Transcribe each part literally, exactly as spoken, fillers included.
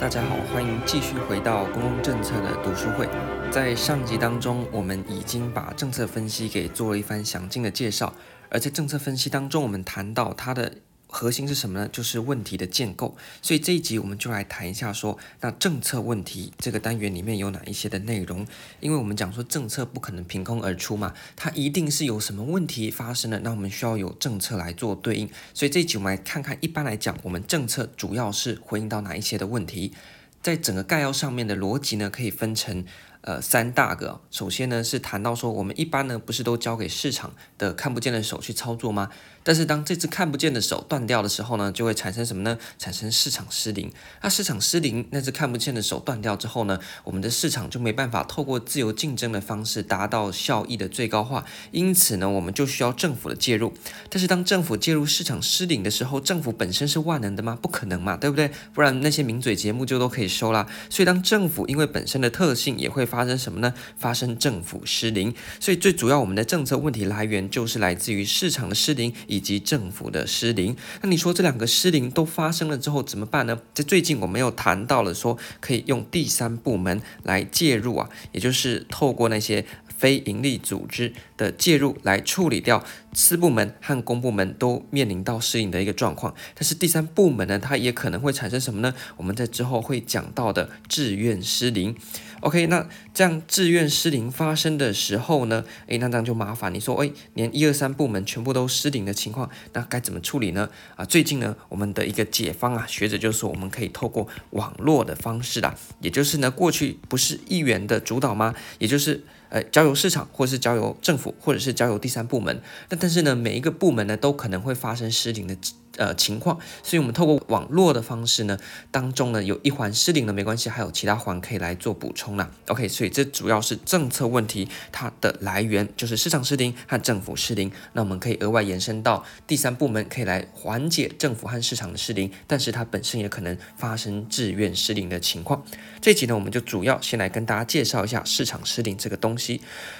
大家好，欢迎继续回到公共政策的读书会。在上集当中，我们已经把政策分析给做了一番详尽的介绍，而在政策分析当中，我们谈到它的核心是什么呢？就是问题的建构。所以这一集我们就来谈一下说，那政策问题这个单元里面有哪一些的内容？因为我们讲说政策不可能凭空而出嘛，它一定是有什么问题发生的，那我们需要有政策来做对应。所以这一集我们来看看，一般来讲，我们政策主要是回应到哪一些的问题？在整个概要上面的逻辑呢，可以分成呃三大个。首先呢是谈到说，我们一般呢不是都交给市场的看不见的手去操作吗？但是当这只看不见的手断掉的时候呢，就会产生什么呢？产生市场失灵。那市场失灵，那只看不见的手断掉之后呢，我们的市场就没办法透过自由竞争的方式达到效益的最高化。因此呢，我们就需要政府的介入。但是当政府介入市场失灵的时候，政府本身是万能的吗？不可能嘛，对不对？不然那些名嘴节目就都可以收啦。所以当政府因为本身的特性，也会发。发生什么呢？发生政府失灵。所以最主要我们的政策问题来源就是来自于市场的失灵以及政府的失灵。那你说这两个失灵都发生了之后怎么办呢？在最近我们又谈到了说，可以用第三部门来介入啊，也就是透过那些非营利组织的介入来处理掉私部门和公部门都面临到失灵的一个状况。但是第三部门呢，它也可能会产生什么呢？我们在之后会讲到的志愿失灵。OK， 那这样志愿失灵发生的时候呢，诶，那这样就麻烦。你说，诶，连一二三部门全部都失灵的情况，那该怎么处理呢？啊，最近呢，我们的一个解方啊，学者就说我们可以透过网络的方式啦，也就是呢，过去不是议员的主导吗？也就是呃，交由市场，或者是交由政府，或者是交由第三部门。那但是呢，每一个部门呢，都可能会发生失灵的呃情况，所以我们透过网络的方式呢，当中呢有一环失灵了没关系，还有其他环可以来做补充啦。OK， 所以这主要是政策问题它的来源就是市场失灵和政府失灵。那我们可以额外延伸到第三部门，可以来缓解政府和市场的失灵，但是它本身也可能发生自愿失灵的情况。这一集呢，我们就主要先来跟大家介绍一下市场失灵这个东西。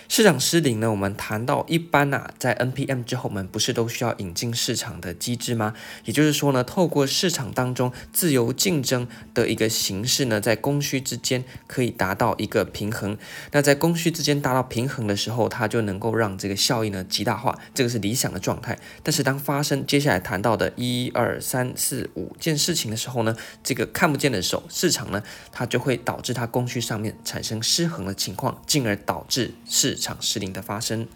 市场失灵呢，我们谈到一般啊，在 N P M 之后，我们不是都需要引进市场的机制吗？也就是说呢，透过市场当中自由竞争的一个形式呢，在供需之间可以达到一个平衡。那在供需之间达到平衡的时候，它就能够让这个效益呢极大化，这个是理想的状态。但是当发生接下来谈到的一二三四五件事情的时候呢，这个看不见的手市场呢，它就会导致它供需上面产生失衡的情况，进而导致致市场失灵的发生。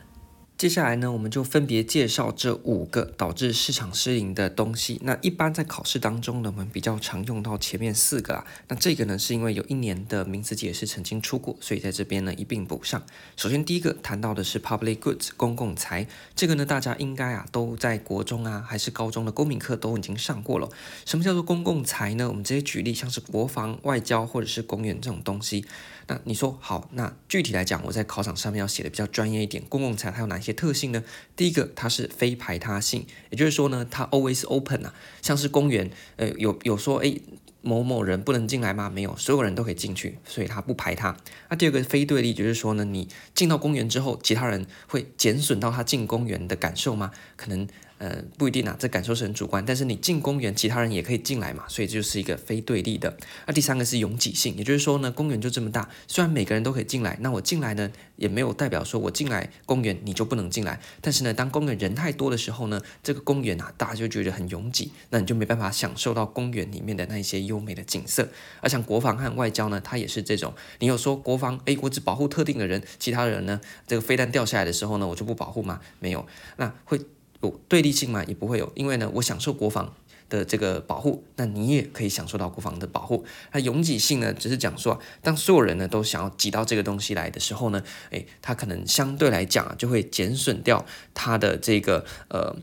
接下来呢，我们就分别介绍这五个导致市场失灵的东西。那一般在考试当中呢，我们比较常用到前面四个啦。那这个呢，是因为有一年的名词解释曾经出过，所以在这边呢一并补上。首先第一个谈到的是 public goods 公共财，这个呢大家应该啊都在国中啊还是高中的公民课都已经上过了。什么叫做公共财呢？我们直接举例，像是国防、外交或者是公园这种东西。那你说好，那具体来讲，我在考场上面要写的比较专业一点，公共财它有哪些特性呢？第一个，它是非排他性，也就是说呢，它 always open 啊，像是公园，呃，有有说，哎，某某人不能进来吗？没有，所有人都可以进去，所以它不排他。那第二个非对立，就是说呢，你进到公园之后，其他人会减损到他进公园的感受吗？可能。呃，不一定啊，这感受是很主观，但是你进公园，其他人也可以进来嘛，所以这就是一个非对立的。那第三个是拥挤性，也就是说呢，公园就这么大，虽然每个人都可以进来，那我进来呢，也没有代表说我进来公园你就不能进来，但是呢，当公园人太多的时候呢，这个公园啊，大家就觉得很拥挤，那你就没办法享受到公园里面的那一些优美的景色。而像国防和外交呢，它也是这种，你有说国防，哎，我只保护特定的人，其他人呢，这个飞弹掉下来的时候呢，我就不保护吗？没有，那会。有对立性嘛，也不会有，因为呢，我享受国防的这个保护，那你也可以享受到国防的保护。那拥挤性呢，只是讲说，当所有人呢都想要挤到这个东西来的时候呢，诶，它可能相对来讲啊，就会减损掉它的这个呃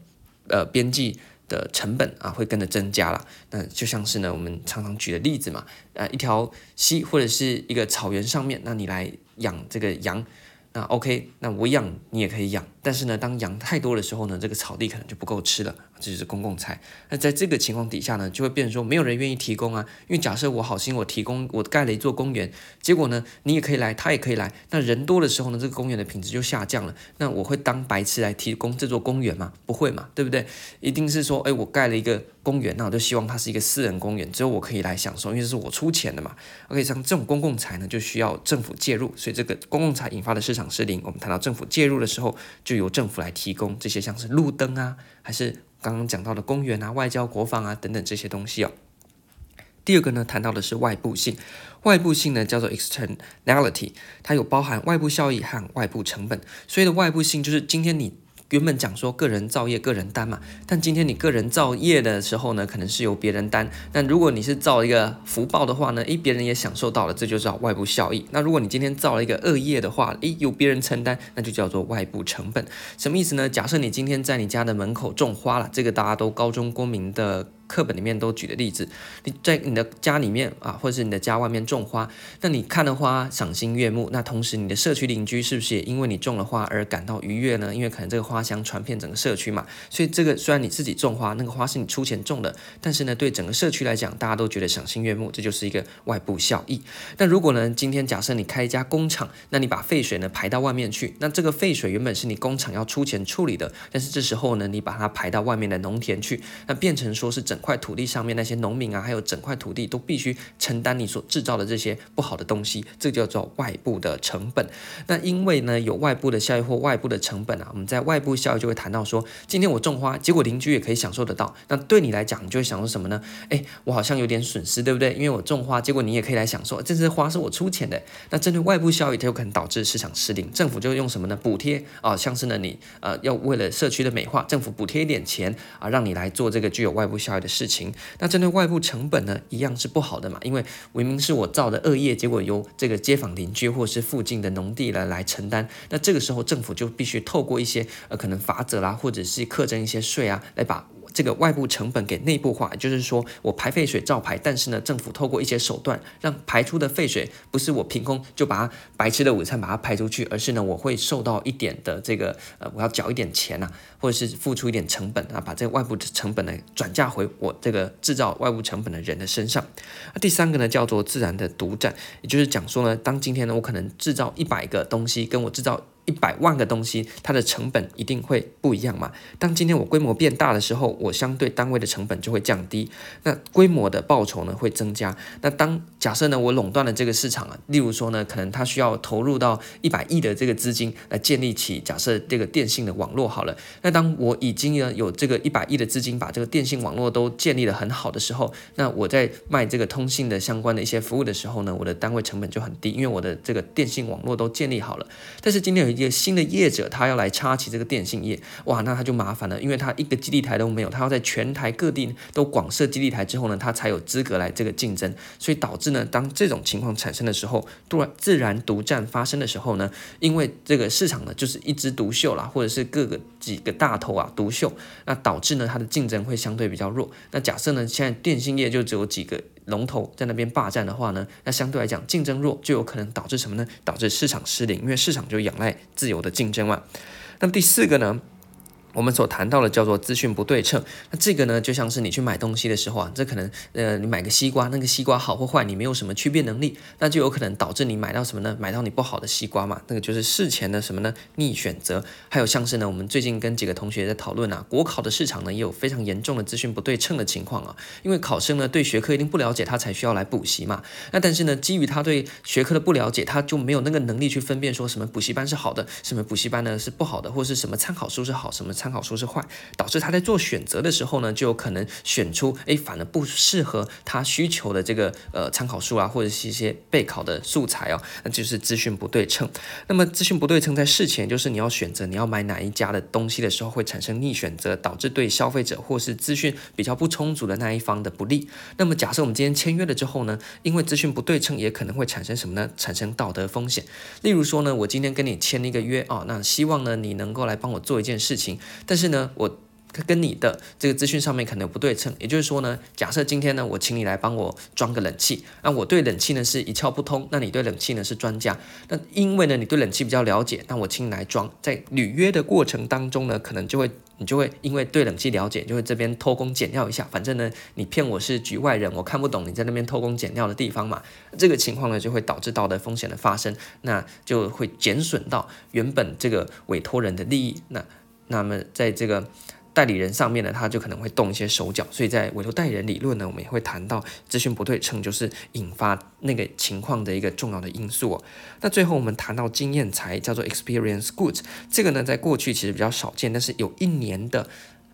呃边际的成本啊，会跟着增加啦。那就像是呢，我们常常举的例子嘛，呃，一条溪或者是一个草原上面，那你来养这个羊。那 OK， 那我养你也可以养，但是呢，当养太多的时候呢，这个草地可能就不够吃了，这就是公共菜。那在这个情况底下呢，就会变成说没有人愿意提供啊，因为假设我好心我提供，我盖了一座公园，结果呢，你也可以来，他也可以来，那人多的时候呢，这个公园的品质就下降了。那我会当白痴来提供这座公园吗？不会嘛，对不对？一定是说，哎，我盖了一个公园，那我就希望它是一个私人公园，只有我可以来享受，因为这是我出钱的嘛。OK， 像这种公共财呢，就需要政府介入，所以这个公共财引发的市场失灵，我们谈到政府介入的时候，就由政府来提供这些像是路灯啊，还是刚刚讲到的公园啊、外交、国防啊等等这些东西哦。第二个呢，谈到的是外部性，外部性呢叫做 externality， 它有包含外部效益和外部成本，所以的外部性就是今天你。原本讲说个人造业个人担嘛，但今天你个人造业的时候呢，可能是由别人担。那如果你是造一个福报的话呢，诶，别人也享受到了，这就叫外部效益。那如果你今天造了一个恶业的话，诶，由别人承担，那就叫做外部成本。什么意思呢？假设你今天在你家的门口种花了，这个大家都高中公民的课本里面都举的例子，你在你的家里面啊，或者是你的家外面种花，那你看了花赏心悦目，那同时你的社区邻居是不是也因为你种了花而感到愉悦呢？因为可能这个花香传遍整个社区嘛，所以这个虽然你自己种花，那个花是你出钱种的，但是呢，对整个社区来讲，大家都觉得赏心悦目，这就是一个外部效益。那如果呢，今天假设你开一家工厂，那你把废水呢排到外面去，那这个废水原本是你工厂要出钱处理的，但是这时候呢，你把它排到外面的农田去，那变成说是整块土地上面那些农民啊，还有整块土地都必须承担你所制造的这些不好的东西，这就叫做外部的成本。那因为呢有外部的效益或外部的成本啊，我们在外部效益就会谈到说，今天我种花，结果邻居也可以享受得到，那对你来讲，你就会享受什么呢？哎，我好像有点损失，对不对？因为我种花，结果你也可以来享受，这支花是我出钱的。那针对外部效益，它有可能导致市场失灵，政府就用什么呢？补贴啊，像是呢你呃要为了社区的美化，政府补贴一点钱啊，让你来做这个具有外部效益的事情。那针对外部成本呢，一样是不好的嘛，因为明明是我造的恶业，结果由这个街坊邻居或是附近的农地呢来承担，那这个时候政府就必须透过一些呃可能罚则啦，或者是课征一些税啊，来把这个外部成本给内部化，也就是说我排废水照排，但是呢，政府透过一些手段，让排出的废水不是我凭空就把它白吃的午餐把它排出去，而是呢，我会受到一点的这个呃，我要缴一点钱啊，或者是付出一点成本啊，把这个外部成本呢转嫁回我这个制造外部成本的人的身上。那第三个呢叫做自然的独占，也就是讲说呢，当今天呢我可能制造一百个东西，跟我制造一百万个东西，它的成本一定会不一样嘛。当今天我规模变大的时候，我相对单位的成本就会降低，那规模的报酬呢会增加。那当假设呢我垄断了这个市场啊，例如说呢，可能它需要投入到一百亿的这个资金来建立起假设这个电信的网络好了。那当我已经有这个一百亿的资金，把这个电信网络都建立得很好的时候，那我在卖这个通信的相关的一些服务的时候呢，我的单位成本就很低，因为我的这个电信网络都建立好了。但是今天有一个新的业者，他要来插起这个电信业，哇，那他就麻烦了，因为他一个基地台都没有，他要在全台各地都广设基地台之后呢，他才有资格来这个竞争。所以导致呢，当这种情况产生的时候，突然自然独占发生的时候呢，因为这个市场呢就是一枝独秀啦，或者是各个几个大头啊独秀，那导致呢它的竞争会相对比较弱。那假设呢现在电信业就只有几个龙头在那边霸占的话呢，那相对来讲竞争弱，就有可能导致什么呢？导致市场失灵，因为市场就仰赖自由的竞争嘛。那么第四个呢？我们所谈到的叫做资讯不对称。那这个呢，就像是你去买东西的时候啊，这可能呃，你买个西瓜，那个西瓜好或坏，你没有什么区别能力，那就有可能导致你买到什么呢？买到你不好的西瓜嘛。那个就是事前的什么呢？逆选择。还有像是呢，我们最近跟几个同学在讨论啊，国考的市场呢也有非常严重的资讯不对称的情况啊。因为考生呢对学科一定不了解，他才需要来补习嘛。那但是呢，基于他对学科的不了解，他就没有那个能力去分辨说什么补习班是好的，什么补习班呢是不好的，或是什么参考书是好，什么参考书是坏，导致他在做选择的时候呢，就有可能选出哎，反而不适合他需求的这个呃参考书啊，或者是一些备考的素材哦，那就是资讯不对称。那么资讯不对称在事前就是你要选择你要买哪一家的东西的时候，会产生逆选择，导致对消费者或是资讯比较不充足的那一方的不利。那么假设我们今天签约了之后呢，因为资讯不对称也可能会产生什么呢？产生道德风险。例如说呢，我今天跟你签一个约啊、哦，那希望呢你能够来帮我做一件事情。但是呢，我跟你的这个资讯上面可能不对称，也就是说呢，假设今天呢，我请你来帮我装个冷气，那我对冷气呢是一窍不通，那你对冷气呢是专家，那因为呢你对冷气比较了解，那我请你来装，在履约的过程当中呢，可能就会你就会因为对冷气了解，就会这边偷工减料一下，反正呢你骗我是局外人，我看不懂你在那边偷工减料的地方嘛，这个情况呢就会导致道德风险的发生，那就会减损到原本这个委托人的利益，那那么在这个代理人上面呢，他就可能会动一些手脚，所以在委托代理人理论呢，我们也会谈到资讯不对称就是引发那个情况的一个重要的因素哦。那最后我们谈到经验财，叫做 experience goods， 这个呢在过去其实比较少见，但是有一年的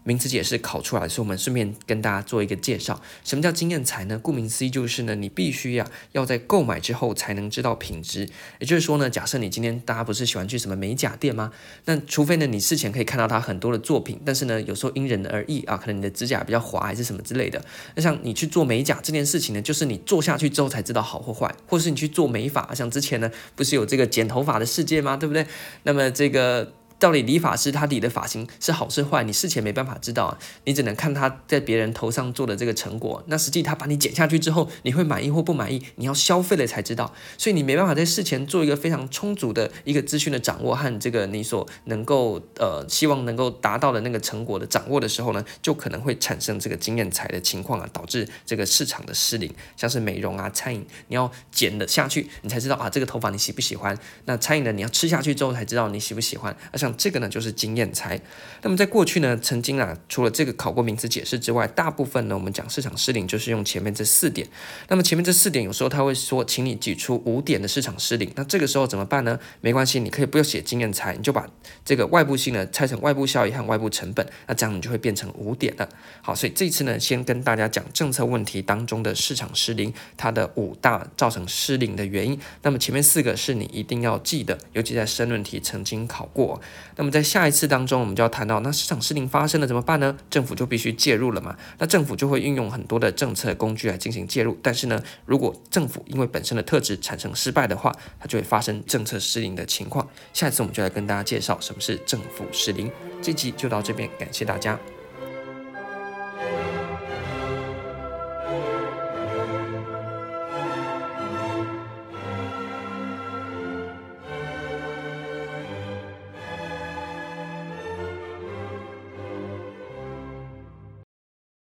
名词解释考出来，所以我们顺便跟大家做一个介绍。什么叫经验财呢？顾名思义就是呢，你必须呀、啊、要在购买之后才能知道品质。也就是说呢，假设你今天大家不是喜欢去什么美甲店吗？那除非呢你事前可以看到它很多的作品，但是呢有时候因人而异啊，可能你的指甲比较滑还是什么之类的。那像你去做美甲这件事情呢，就是你做下去之后才知道好或坏，或是你去做美发，像之前呢不是有这个剪头发的世界吗？对不对？那么这个。到底理发师他理的发型是好是坏，你事前没办法知道啊，你只能看他在别人头上做的这个成果。那实际他把你剪下去之后，你会满意或不满意，你要消费了才知道。所以你没办法在事前做一个非常充足的一个资讯的掌握和这个你所能够呃希望能够达到的那个成果的掌握的时候呢，就可能会产生这个经验财的情况啊，导致这个市场的失灵。像是美容啊、餐饮，你要剪了下去，你才知道啊这个头发你喜不喜欢。那餐饮呢，你要吃下去之后才知道你喜不喜欢。像这个呢就是经验财。那么在过去呢，曾经啊除了这个考过名词解释之外，大部分呢我们讲市场失灵就是用前面这四点。那么前面这四点有时候他会说请你举出五点的市场失灵，那这个时候怎么办呢？没关系，你可以不要写经验财，你就把这个外部性呢拆成外部效益和外部成本，那这样你就会变成五点了。好，所以这次呢先跟大家讲政策问题当中的市场失灵，它的五大造成失灵的原因。那么前面四个是你一定要记的，尤其在申论题曾经考过。那么在下一次当中，我们就要谈到那市场失灵发生了怎么办呢？政府就必须介入了嘛。那政府就会运用很多的政策工具来进行介入，但是呢，如果政府因为本身的特质产生失败的话，它就会发生政策失灵的情况。下一次我们就来跟大家介绍什么是政府失灵。这集就到这边，感谢大家。